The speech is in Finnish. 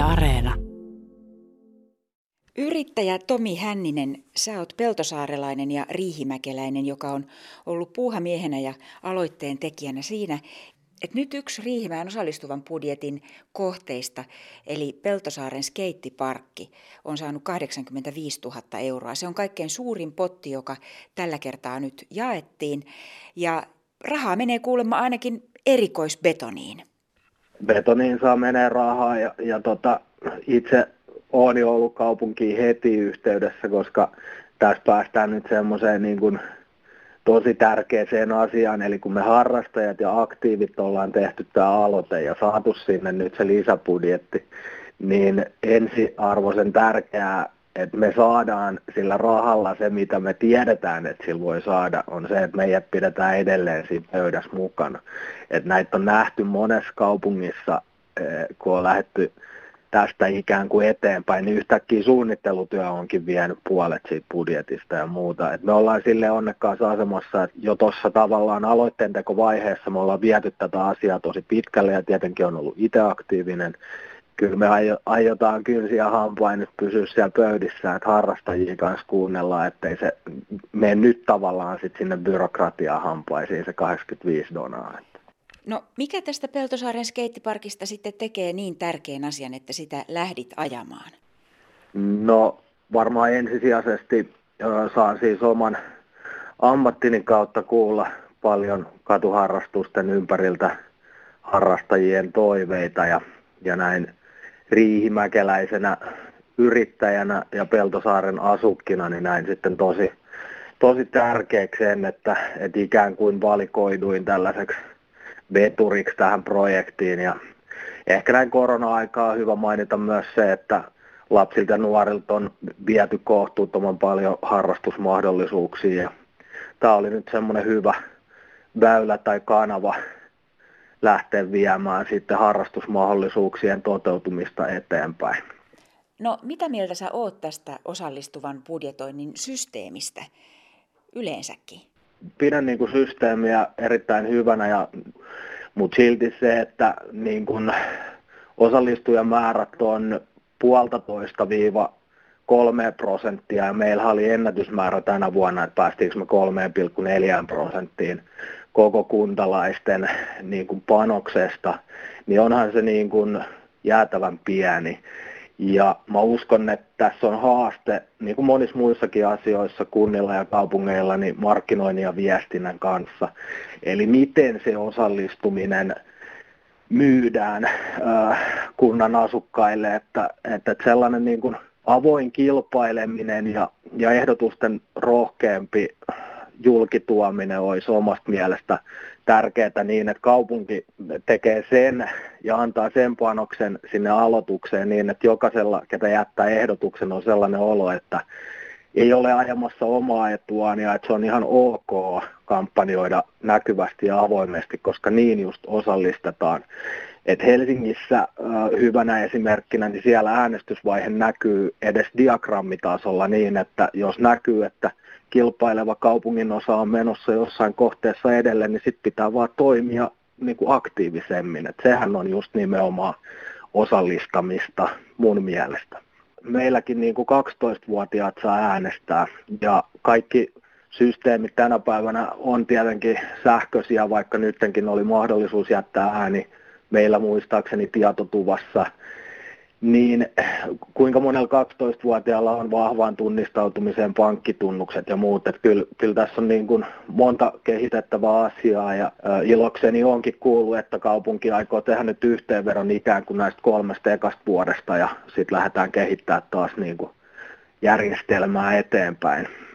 Yle Areena. Yrittäjä Tomi Hänninen, sä oot peltosaarelainen ja riihimäkeläinen, joka on ollut puuhamiehenä ja aloitteen tekijänä siinä, että nyt yksi Riihimäen osallistuvan budjetin kohteista, eli Peltosaaren skeittiparkki, on saanut 85 000 euroa. Se on kaikkein suurin potti, joka tällä kertaa nyt jaettiin, ja rahaa menee kuulemma ainakin erikoisbetoniin. Betoniin saa menee rahaa ja itse olen jo ollut kaupunkiin heti yhteydessä, koska tässä päästään nyt semmoiseen niin kuin tosi tärkeäseen asiaan. Eli kun me harrastajat ja aktiivit ollaan tehty tämä aloite ja saatu sinne nyt se lisäbudjetti, niin ensiarvoisen tärkeää, että me saadaan sillä rahalla se, mitä me tiedetään, että sillä voi saada, on se, että meidät pidetään edelleen siinä pöydässä mukana. Että näitä on nähty monessa kaupungissa, kun on lähdetty tästä ikään kuin eteenpäin, niin yhtäkkiä suunnittelutyö onkin vienyt puolet siitä budjetista ja muuta. Et me ollaan silleen onnekkaassa asemassa, että jo tuossa tavallaan aloitteentekovaiheessa me ollaan viety tätä asiaa tosi pitkälle ja tietenkin on ollut itse aktiivinen. Kyllä me aiotaan kynsiä hampain nyt pysyä siellä pöydissä, että harrastajien kanssa kuunnellaan, ettei se mene nyt tavallaan sit sinne byrokratiaan hampaisiin se 85 donaa. No mikä tästä Peltosaaren skeittiparkista sitten tekee niin tärkeän asian, että sitä lähdit ajamaan? No varmaan ensisijaisesti saan siis oman ammattini kautta kuulla paljon katuharrastusten ympäriltä harrastajien toiveita ja näin riihimäkeläisenä yrittäjänä ja Peltosaaren asukkina, niin näin sitten tosi tärkeäksi sen, että ikään kuin valikoiduin tällaiseksi veturiksi tähän projektiin. Ja ehkä näin korona-aikaa on hyvä mainita myös se, että lapsilta ja nuorilta on viety kohtuuttoman paljon harrastusmahdollisuuksia. Ja tämä oli nyt semmoinen hyvä väylä tai kanava lähteä viemään sitten harrastusmahdollisuuksien toteutumista eteenpäin. No mitä mieltä sä oot tästä osallistuvan budjetoinnin systeemistä yleensäkin? Pidän niin kuin systeemiä erittäin hyvänä, mutta silti se, että niin kuin osallistujamäärät on 1,5–3% ja meillä oli ennätysmäärä tänä vuonna, että päästiinkö me 3,4% koko kuntalaisten niin kuin panoksesta, niin onhan se niin kuin jäätävän pieni. Ja mä uskon, että tässä on haaste, niin kuin monissa muissakin asioissa kunnilla ja kaupungeilla, niin markkinoinnin ja viestinnän kanssa. Eli miten se osallistuminen myydään kunnan asukkaille, että sellainen niin kuin avoin kilpaileminen ja ehdotusten rohkeampi julkituominen olisi omasta mielestä tärkeää niin, että kaupunki tekee sen ja antaa sen panoksen sinne aloitukseen niin, että jokaisella, ketä jättää ehdotuksen, on sellainen olo, että ei ole ajamassa omaa etuaan ja että se on ihan ok kampanjoida näkyvästi ja avoimesti, koska niin just osallistetaan. Et Helsingissä hyvänä esimerkkinä, niin siellä äänestysvaihe näkyy edes diagrammitasolla niin, että jos näkyy, että kilpaileva kaupungin osa on menossa jossain kohteessa edelle, niin sitten pitää vaan toimia niin kuin aktiivisemmin. Et sehän on just nimenomaan osallistamista mun mielestä. Meilläkin niin kuin 12-vuotiaat saa äänestää ja kaikki systeemit tänä päivänä on tietenkin sähköisiä, vaikka nytkin oli mahdollisuus jättää ääni meillä muistaakseni tietotuvassa. Niin kuinka monella 12-vuotiaalla on vahvaan tunnistautumiseen pankkitunnukset ja muut. Että kyllä tässä on niin kuin monta kehitettävää asiaa ja ilokseni onkin kuullut, että kaupunki aikoo tehdä nyt yhteenveron ikään kuin näistä 3 ekasta vuodesta ja sitten lähdetään kehittämään taas niin kuin järjestelmää eteenpäin.